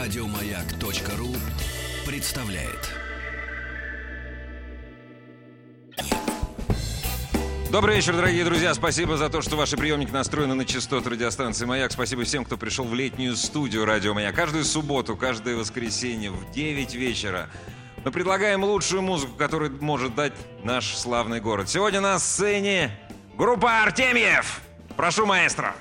Радиомаяк.ру представляет. Добрый вечер, дорогие друзья. Спасибо за то, что ваши приемники настроены на частоты радиостанции «Маяк». Спасибо всем, кто пришел в летнюю студию «Радио Маяк». Каждую субботу, каждое воскресенье в 9 вечера мы предлагаем лучшую музыку, которую может дать наш славный город. Сегодня на сцене группа «Артемьев». Прошу, маэстро.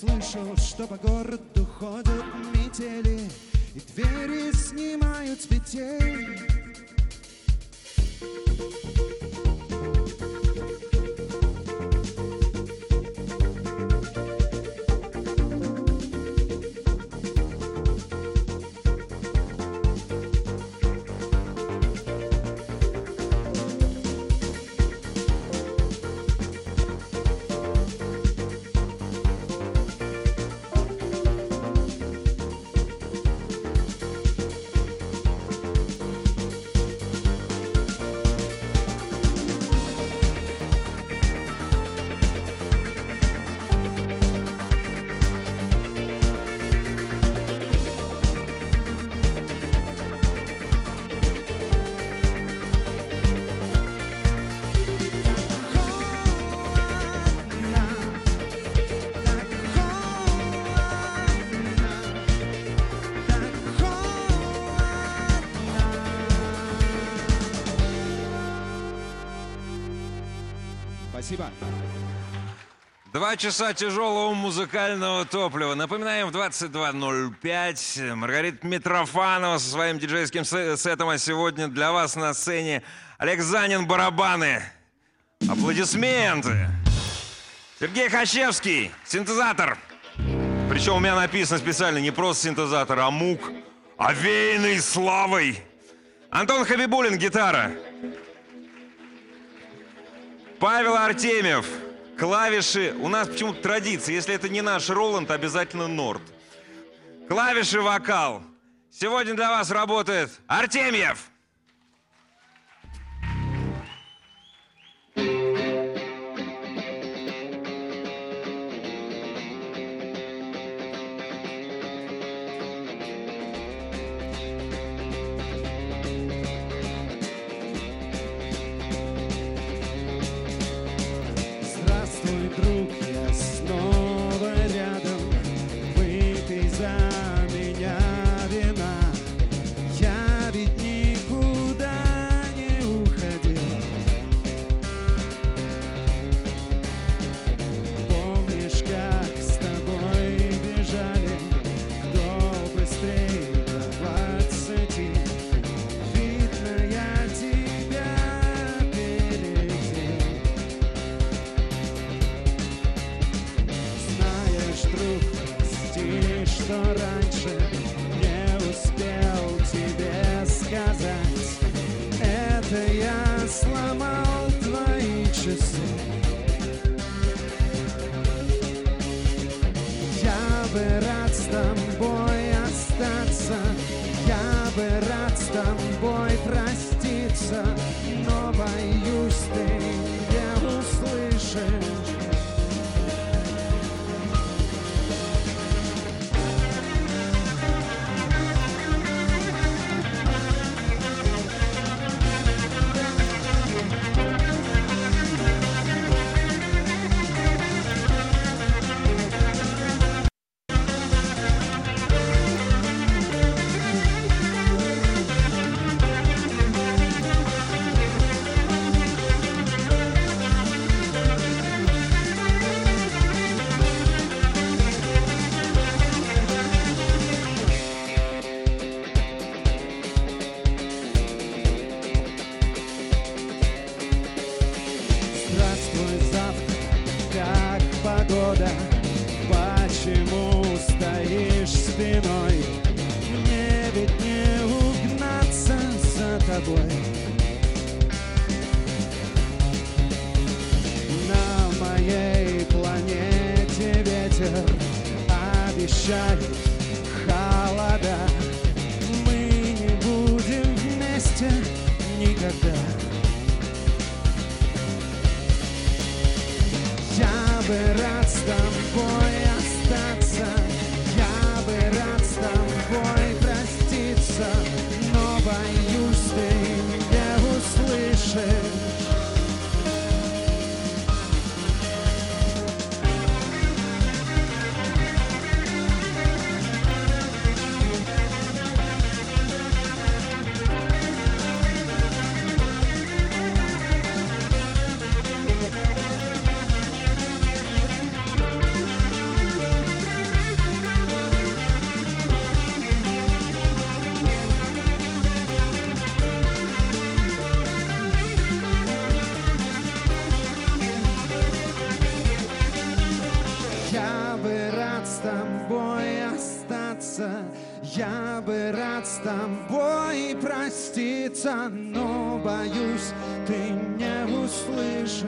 Слышал, что по городу ходят метели, и двери снимают с петель. Спасибо. 2 часа тяжелого музыкального топлива. Напоминаем, в 22:05 Маргарита Митрофанова со своим диджейским сетом. А сегодня для вас на сцене Олег Занин, барабаны. Аплодисменты. Сергей Хащевский, синтезатор. Причем у меня написано специально не просто синтезатор, а Moog, овеянный славой. Антон Хабибуллин, гитара. Павел Артемьев, клавиши. У нас почему-то традиция. Если это не наш Roland, обязательно Норд. Клавиши, вокал. Сегодня для вас работает Артемьев. бы рад с тобой остаться, я бы рад с тобой проститься, но боюсь, ты не услышишь. Я бы рад с тобой проститься, но боюсь, ты не услышишь.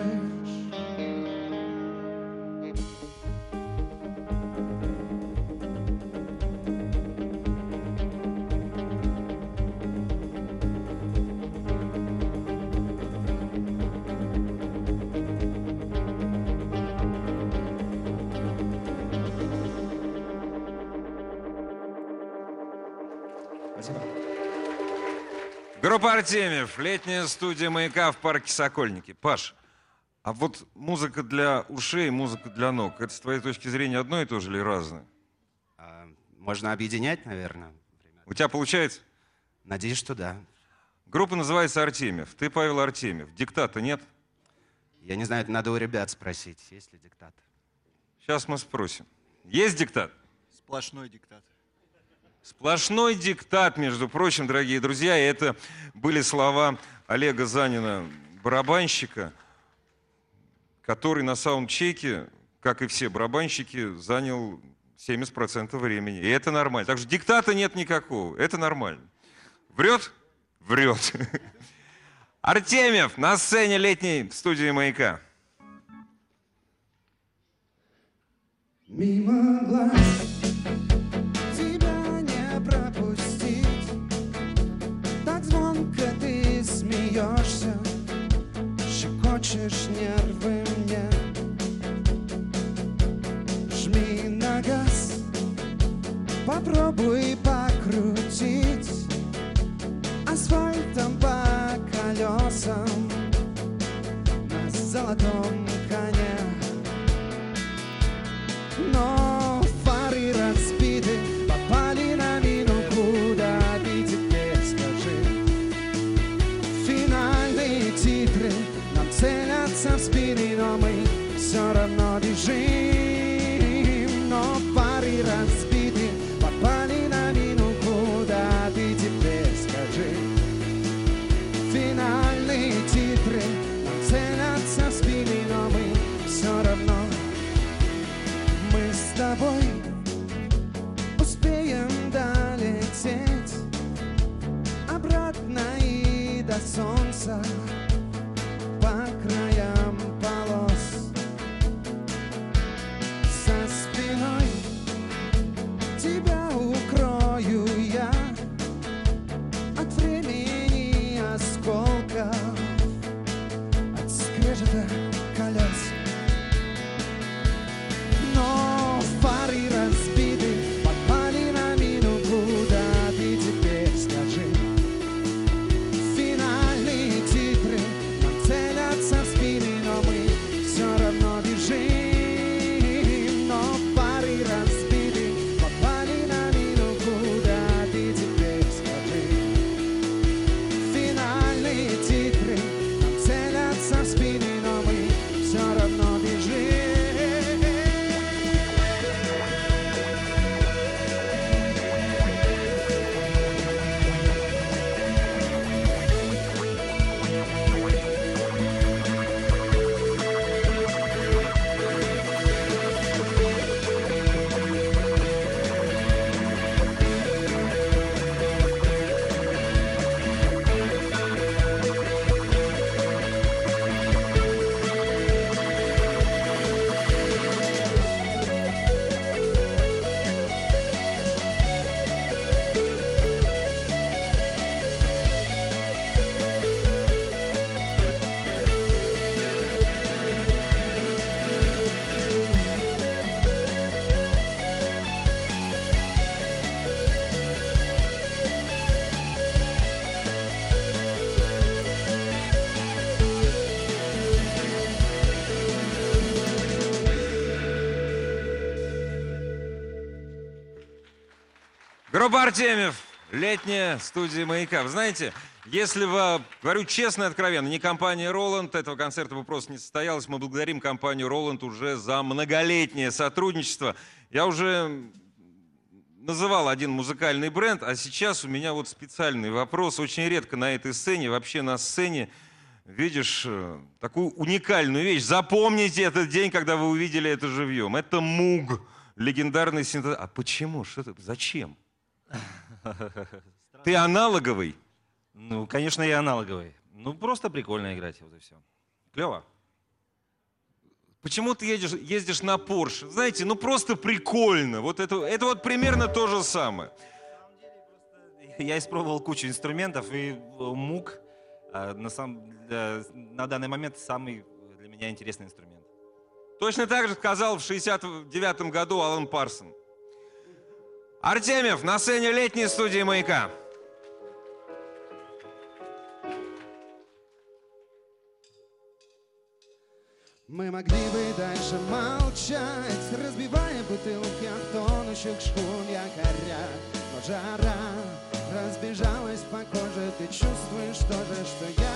Группа «Артемьев», летняя студия «Маяка» в парке «Сокольники». Паш, а вот музыка для ушей, музыка для ног, это с твоей точки зрения одно и то же или разное? Можно объединять, наверное. У тебя получается? Надеюсь, что да. Группа называется «Артемьев». Ты Павел Артемьев. Диктата нет? Я не знаю, это надо у ребят спросить, есть ли диктат. Сейчас мы спросим. Есть диктат? Сплошной диктат. Сплошной диктат, между прочим, дорогие друзья. И это были слова Олега Занина, барабанщика, который на саундчеке, как и все барабанщики, занял 70% времени. И это нормально. Так что диктата нет никакого. Это нормально. Врет? Врет. Артемьев на сцене летней студии «Маяка». Мимо глаз. Щекочешь нервы мне. Жми на газ, попробуй покрутить асфальтом по колесам на золотом коне. Но фары разбиты, попали на мину, куда бить теперь, скажи. Финальные титры целятся в спины, но мы все равно бежим. Но пары разбиты, попали на мину, куда ты теперь, скажи. Финальные титры нам целятся в спины, но мы все равно. Мы с тобой успеем долететь обратно и до солнца. По краям полос колеса колес. Но фары разбиты, попали на мину. Куда ты теперь, скажи? Финальные титры нам целятся в спины, но мы все равно бежим. Но фары разбиты, попали на мину. Куда ты теперь, скажи? Финальные титры нам целятся в спины, но мы все равно бежим. Группа Артемьев, летняя студия «Маяка». Вы знаете, если бы, говорю честно и откровенно, не компания Roland, этого концерта бы просто не состоялось. Мы благодарим компанию Roland уже за многолетнее сотрудничество. Я уже называл один музыкальный бренд, а сейчас у меня вот специальный вопрос. Очень редко на этой сцене, вообще на сцене, видишь такую уникальную вещь. Запомните этот день, когда вы увидели это живьем. Это Moog, легендарный синтезатор. А почему? Что это? Зачем? Ты аналоговый? Ну, конечно, я аналоговый. Ну, просто прикольно играть, вот и все. Клево. Почему ты ездишь на Porsche? Знаете, ну просто прикольно. Вот это вот примерно то же самое. Я испробовал кучу инструментов, и Moog на данный момент самый для меня интересный инструмент. Точно так же сказал в 1969 году Алан Парсон. Артемьев на сцене летней студии «Маяка». Мы могли бы дальше молчать, разбивая бутылки от тонущих шкур якоря. Но жара разбежалась по коже, ты чувствуешь то же, что я.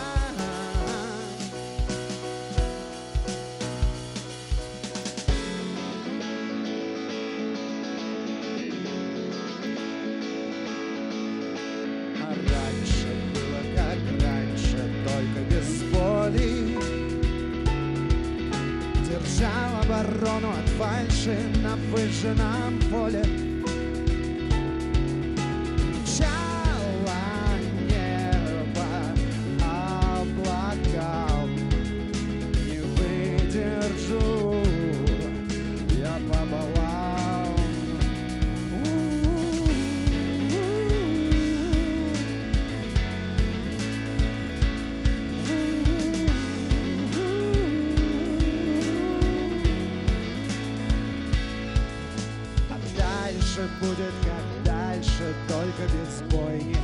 Держал оборону от фальши на выжженном поле. Мчало небо, облака. Не выдержу, я побывал. Будет как дальше, только без бойни.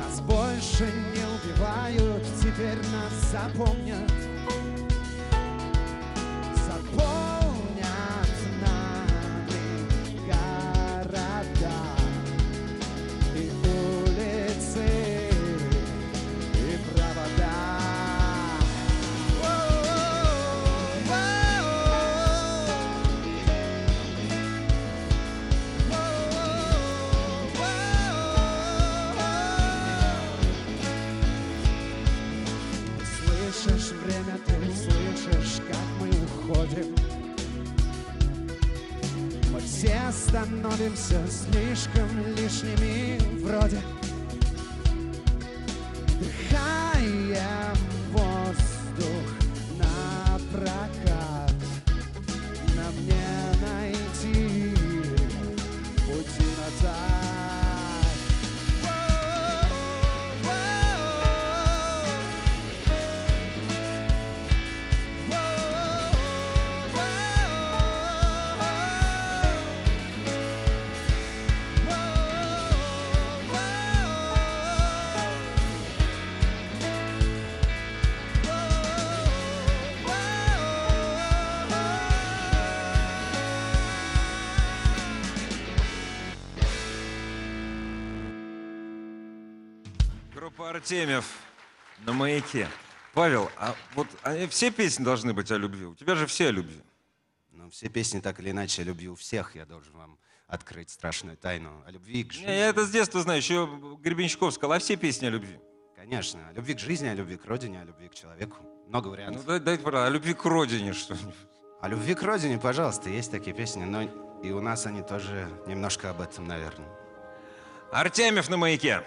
Нас больше не убивают, теперь нас запомнят. Заполнят нами города и улицы, и провода. Мы все становимся слишком лишними вроде. Дыхаем воздух на прокат. Нам не найти пути назад. Группа «Артемьев» на «Маяке». Павел, а вот все песни должны быть о любви. У тебя же все о любви. Ну, все песни так или иначе о любви у всех. Я должен вам открыть страшную тайну о любви к жизни. Я это с детства знаю. Еще Гребенщиков сказал, а все песни о любви. Конечно. О любви к жизни, о любви к родине, о любви к человеку. Много вариантов. Ну, дайте, пожалуйста, о любви к родине что-нибудь. О любви к родине, пожалуйста, есть такие песни. Но и у нас они тоже немножко об этом, наверное. «Артемьев» на «Маяке».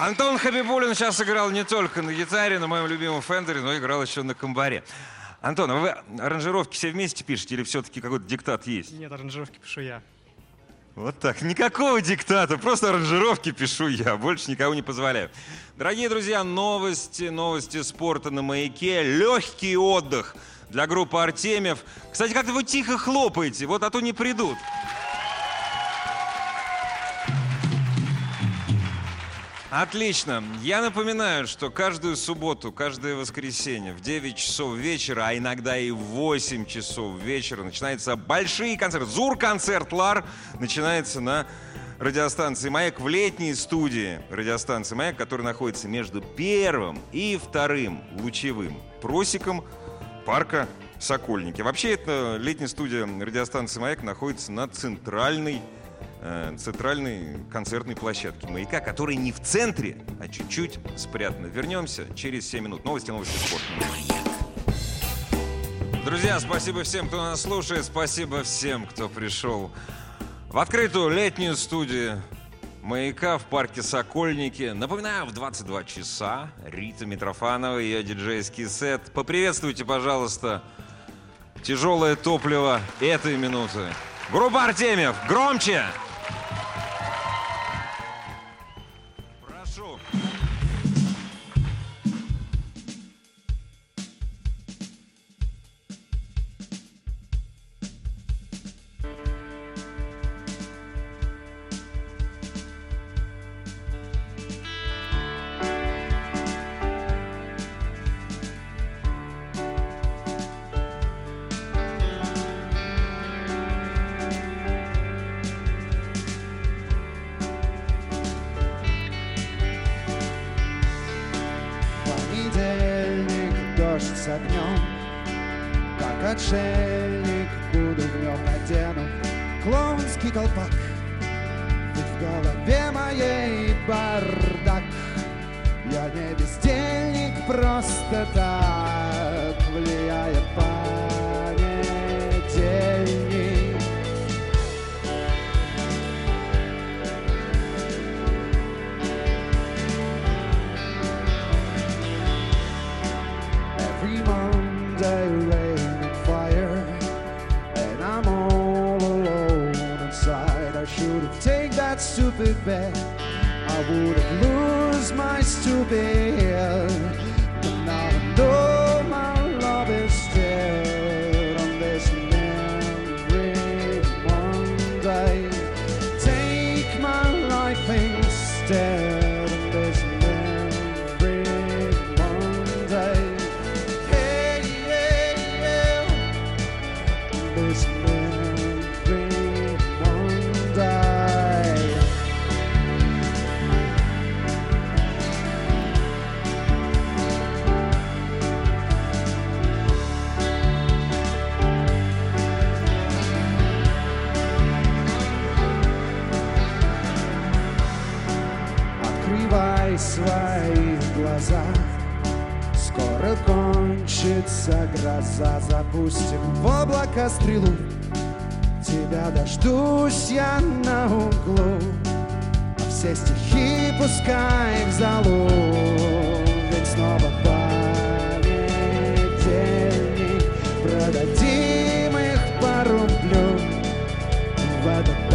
Антон Хабибуллин сейчас играл не только на гитаре, на моем любимом Фендере, но играл еще на камбаре. Антон, а вы аранжировки все вместе пишете или все-таки какой-то диктат есть? Нет, аранжировки пишу я. Вот так. Никакого диктата, просто аранжировки пишу я. Больше никого не позволяю. Дорогие друзья, новости спорта на «Маяке». Легкий отдых для группы «Артемьев». Кстати, как-то вы тихо хлопаете, вот а то не придут. Отлично. Я напоминаю, что каждую субботу, каждое воскресенье в 9 часов вечера, а иногда и в 8 часов вечера начинаются большие концерты. Зур-концерт «Лар» начинается на радиостанции «Маяк», в летней студии радиостанции «Маяк», которая находится между первым и вторым лучевым просеком парка «Сокольники». Вообще, эта летняя студия радиостанции «Маяк» находится на центральной концертной площадки «Маяка», которая не в центре, а чуть-чуть спрятана. Вернемся через 7 минут. Новости спорта. Друзья, спасибо всем, кто нас слушает. Спасибо всем, кто пришел в открытую летнюю студию «Маяка» в парке «Сокольники». Напоминаю, в 22 часа Рита Митрофанова, ее диджейский сет. Поприветствуйте, пожалуйста, тяжелое топливо этой минуты. Группа «Артемьев», громче! С огнем, как отшельник, буду в нем надену клоунский колпак, ведь в голове моей бардак. Я не бездельник, просто так влияет понедельник. Stupid bed, I wouldn't lose my stupid head, but now I know my love is dead on this memory one day. Take my life instead on this memory one day. Hey, hey, hey, this memory one day. Свои глаза, скоро кончится гроза, запустим в облако стрелу, тебя дождусь я на углу, а все стихи пускай в залу, ведь снова понедельник, продадим их по рублю в этот понедельник.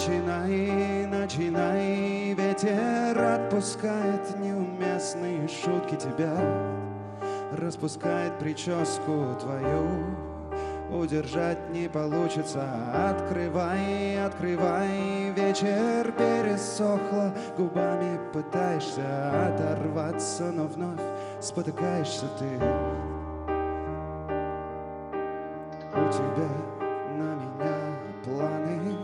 Начинай, начинай, ветер отпускает неуместные шутки тебя, распускает прическу твою, удержать не получится. Открывай, открывай, вечер пересохло, губами пытаешься оторваться, но вновь спотыкаешься ты. У тебя на меня планы,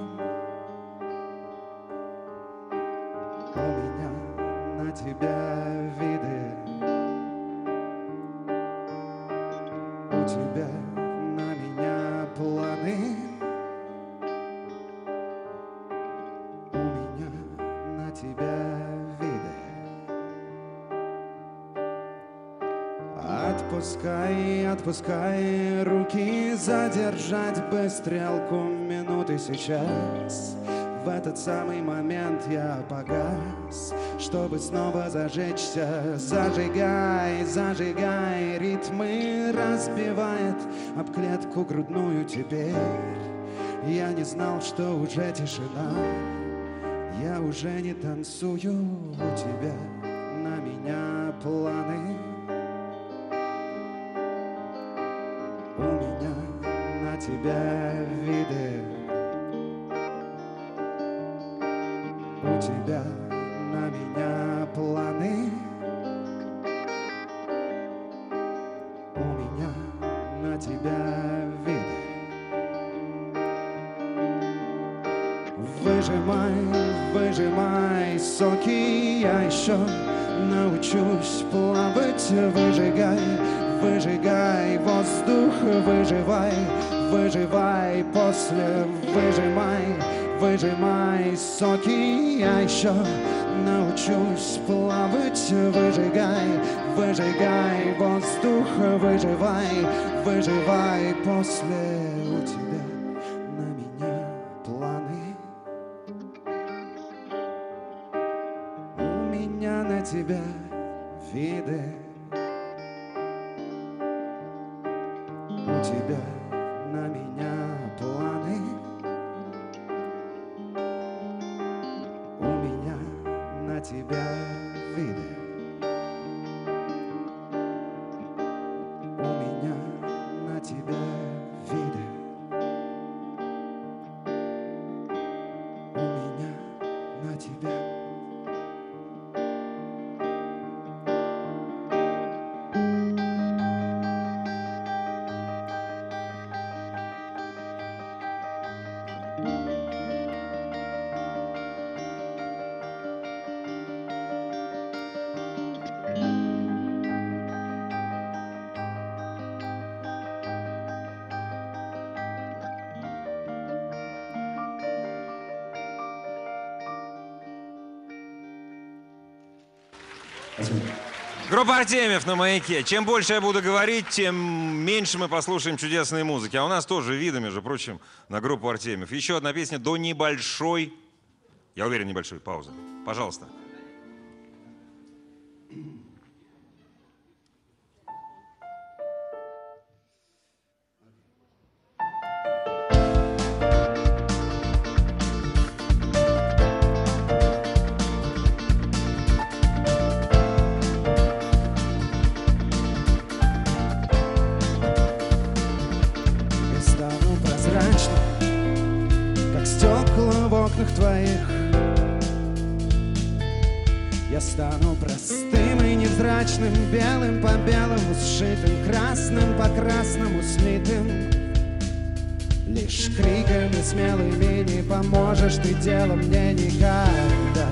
у меня на тебя виды, у тебя на меня планы, у меня на тебя виды. Отпускай, отпускай руки, задержать бы стрелку минуты сейчас. В этот самый момент я погас, чтобы снова зажечься. Зажигай, зажигай, ритмы разбивает об клетку грудную теперь. Я не знал, что уже тишина, я уже не танцую. У тебя на меня планы, у меня на тебя виды, у тебя на меня планы, у меня на тебя виды. Выжимай, выжимай соки, я еще научусь плавать. Выжигай, выжигай воздух, выживай, выживай после, выжимай. Выжимай соки, я еще научусь плавать. Выжигай, выжигай воздух, выживай, выживай после. У тебя на меня планы, у меня на тебя виды, у тебя на меня планы, тебя виды, у меня на тебя виды, у меня на тебя. Группа Артемьев на «Маяке». Чем больше я буду говорить, тем меньше мы послушаем чудесной музыки. А у нас тоже виды, между прочим, на группу Артемьев. Еще одна песня до небольшой, я уверен, небольшой паузы. Пожалуйста. Я стану простым и невзрачным, белым по белому сшитым, красным по красному слитым. Лишь криками смелыми не поможешь ты делом мне никогда.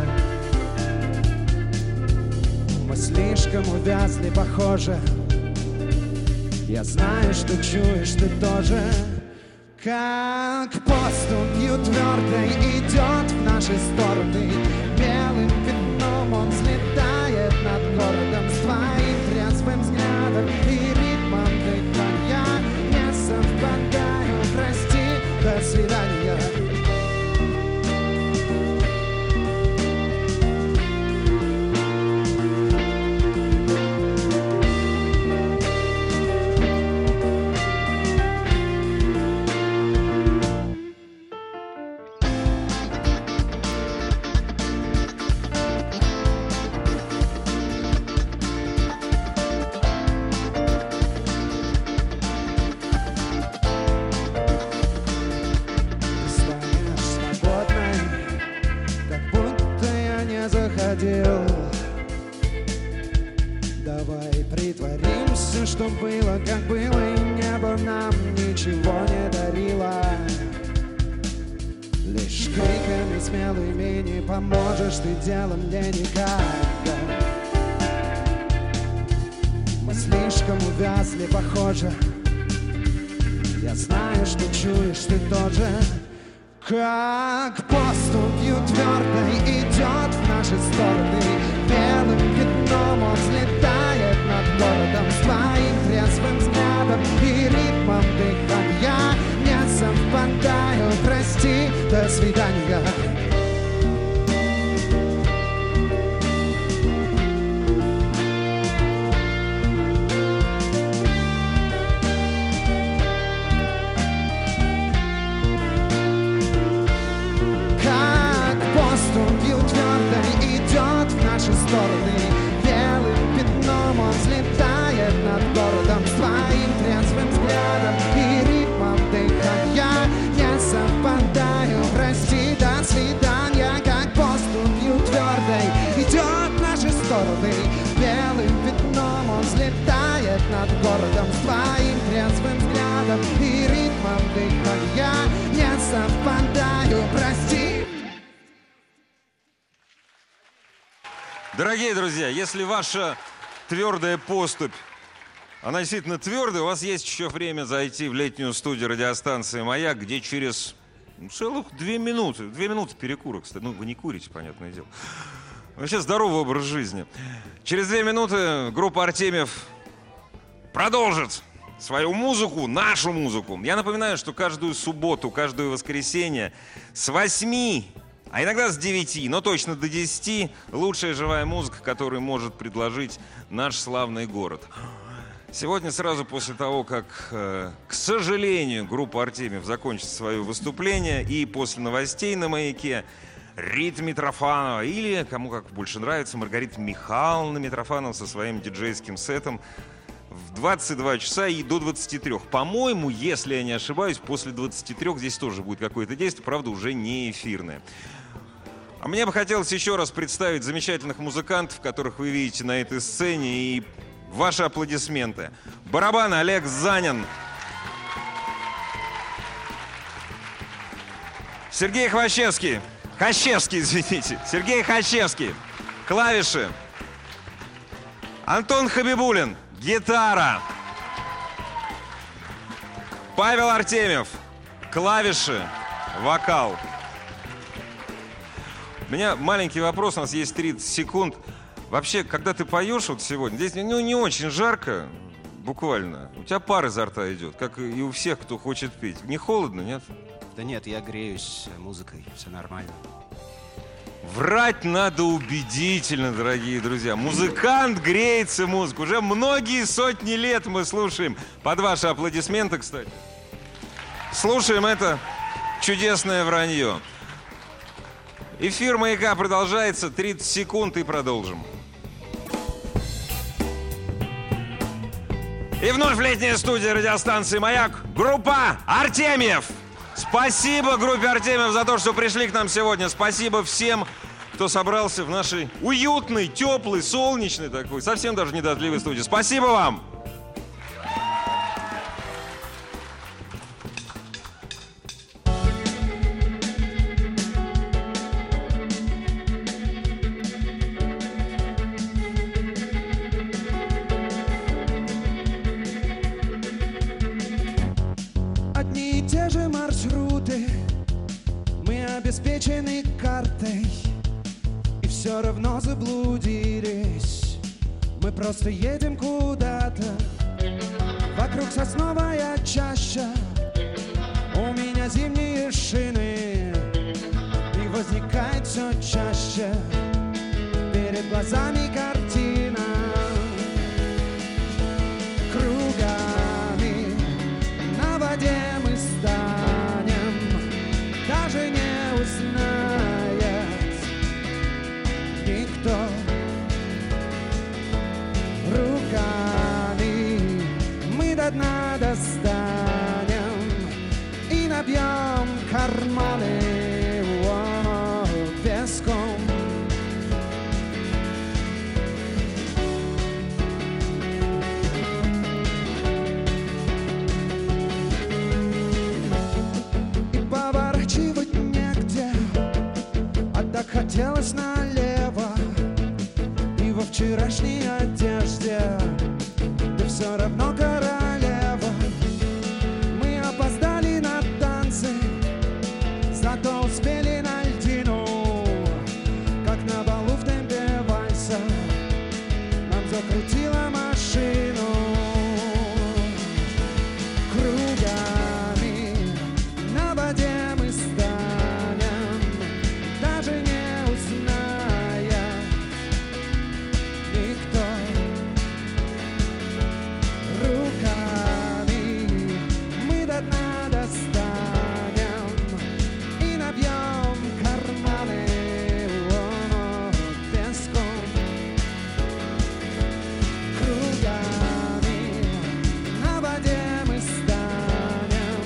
Мы слишком увязли, похоже. Я знаю, что чуешь ты тоже. Как поступью твердой идет в наши стороны, белым пятном он взлетает над городом. С твоим трезвым взглядом и ритмом дыхания не совпадаю, прости, до свидания. не заходил. Давай притворимся, что было, как было, и небо нам ничего не дарило. Лишь криками смелыми не поможешь ты делом мне никак. Мы слишком увязли, похоже. Я знаю, что чуешь ты тоже. Как поступью твердой идет в наши стороны, белым пятном он взлетает над городом с твоим трезвым взглядом и ритмом дыхания не совпадаю, прости, до свидания. Белым пятном он взлетает над городом с твоим трезвым взглядом и ритмом дыхания не совпадаю, прости, до свидания. Как поступью твердой идет в наши стороны, белым пятном он взлетает над городом с твоим трезвым взглядом и ритмом дыхания не совпадаю, прости. Дорогие друзья, если ваша твердая поступь, она действительно твердая, у вас есть еще время зайти в летнюю студию радиостанции «Маяк», где через целых 2 минуты перекурок, ну вы не курите, понятное дело, вообще здоровый образ жизни. Через 2 минуты группа «Артемьев» продолжит свою музыку, нашу музыку. Я напоминаю, что каждую субботу, каждое воскресенье с 8, а иногда с 9, но точно до 10, лучшая живая музыка, которую может предложить наш славный город. Сегодня, сразу после того, как, к сожалению, группа «Артемьев» закончит свое выступление, и после новостей на «Маяке», Рита Митрофанова, или, кому как больше нравится, Маргарита Михайловна Митрофанова со своим диджейским сетом в 22 часа и до 23. По-моему, если я не ошибаюсь, после 23 здесь тоже будет какое-то действие, правда, уже не эфирное. А мне бы хотелось еще раз представить замечательных музыкантов, которых вы видите на этой сцене, и ваши аплодисменты. Барабан — Олег Занин. Сергей Хащевский. Сергей Хащевский. Клавиши. Антон Хабибуллин. Гитара. Павел Артемьев. Клавиши. Вокал. У меня маленький вопрос, у нас есть 30 секунд. Вообще, когда ты поешь вот сегодня, здесь не очень жарко, буквально. У тебя пар изо рта идет, как и у всех, кто хочет петь. Не холодно, нет? Да нет, я греюсь музыкой, все нормально. Врать надо убедительно, дорогие друзья. Музыкант греется музыку. Уже многие сотни лет мы слушаем. Под ваши аплодисменты, кстати. Слушаем это чудесное вранье. Эфир «Маяка» продолжается. 30 секунд и продолжим. И вновь в летняя студия радиостанции «Маяк». Группа «Артемьев». Спасибо группе «Артемьев» за то, что пришли к нам сегодня. Спасибо всем, кто собрался в нашей уютной, теплой, солнечной такой, совсем даже недотливой студии. Спасибо вам! Просто едем куда-то, вокруг сосновая чаща, у меня зимние шины, и возникает все чаще перед глазами картина. Кругами на воде мы станем, даже не узнает никто. Мы до дна достанем и набьем карманы песком. вчерашней одежде, ты все равно королева. Мы опоздали на танцы, зато успели на льдину, как на балу в темпе вальса нам закрутила машину. Кругами на воде мы станем, даже не узная никто. Руками мы до дна достанем и набьем карманы песком. Кругами на воде мы станем,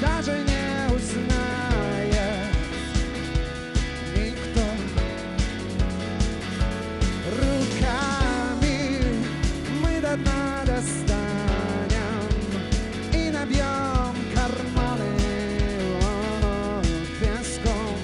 даже не узная никто. Руками мы до дна достанем и набьем карманы песком.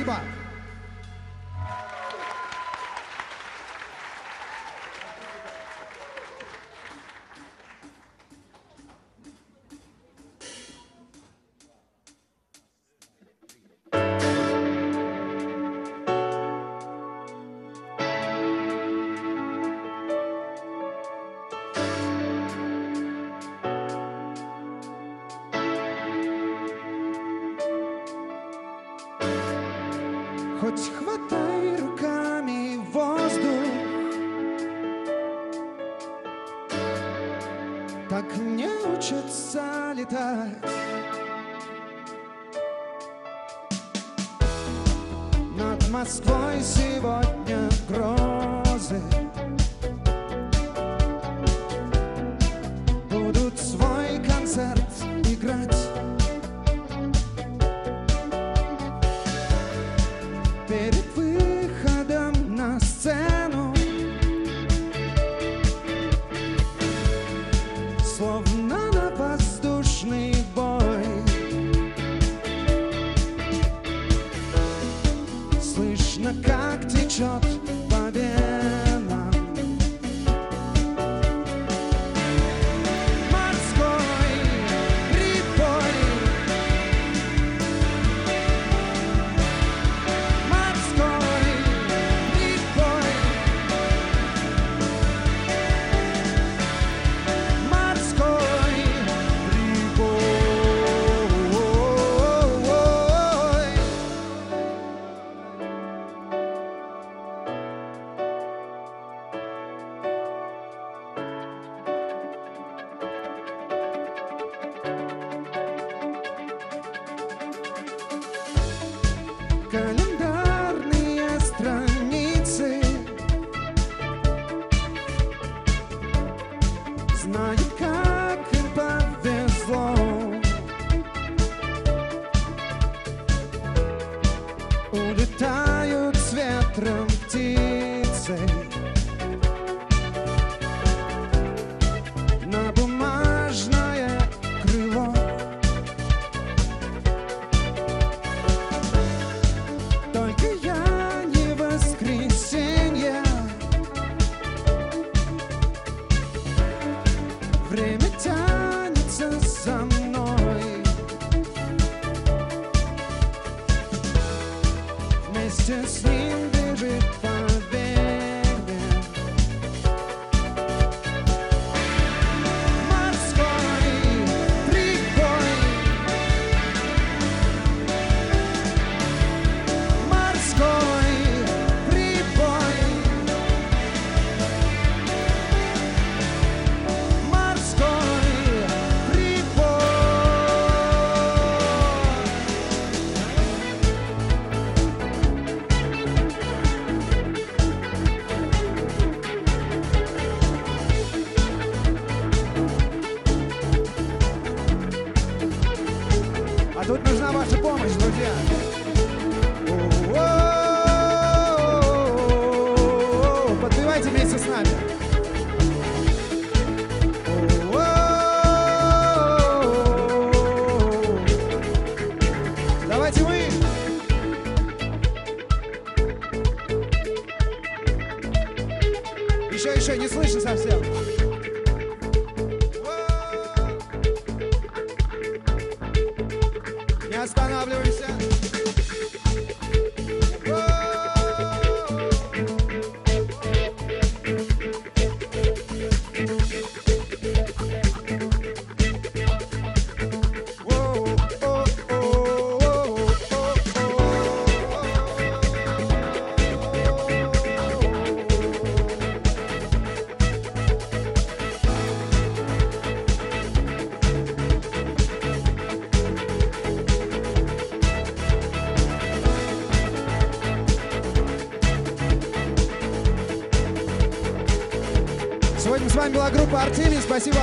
Спасибо. Хоть хватай руками воздух, так не учатся летать. Над Москвой сегодня грозы, будут свой концерт играть. Перед выходом на сцену, словно на воздушный бой, слышно, как течет по венам морской прибой. Морской прибой, морской прибой. Календарные страницы знают, как им повезло. Улетают с ветром птицы, на бумажное крыло. Только я не воскресенье, время тянется за мной. Вместе с ним бежит Еще, не слышно совсем. Не останавливайся. Спасибо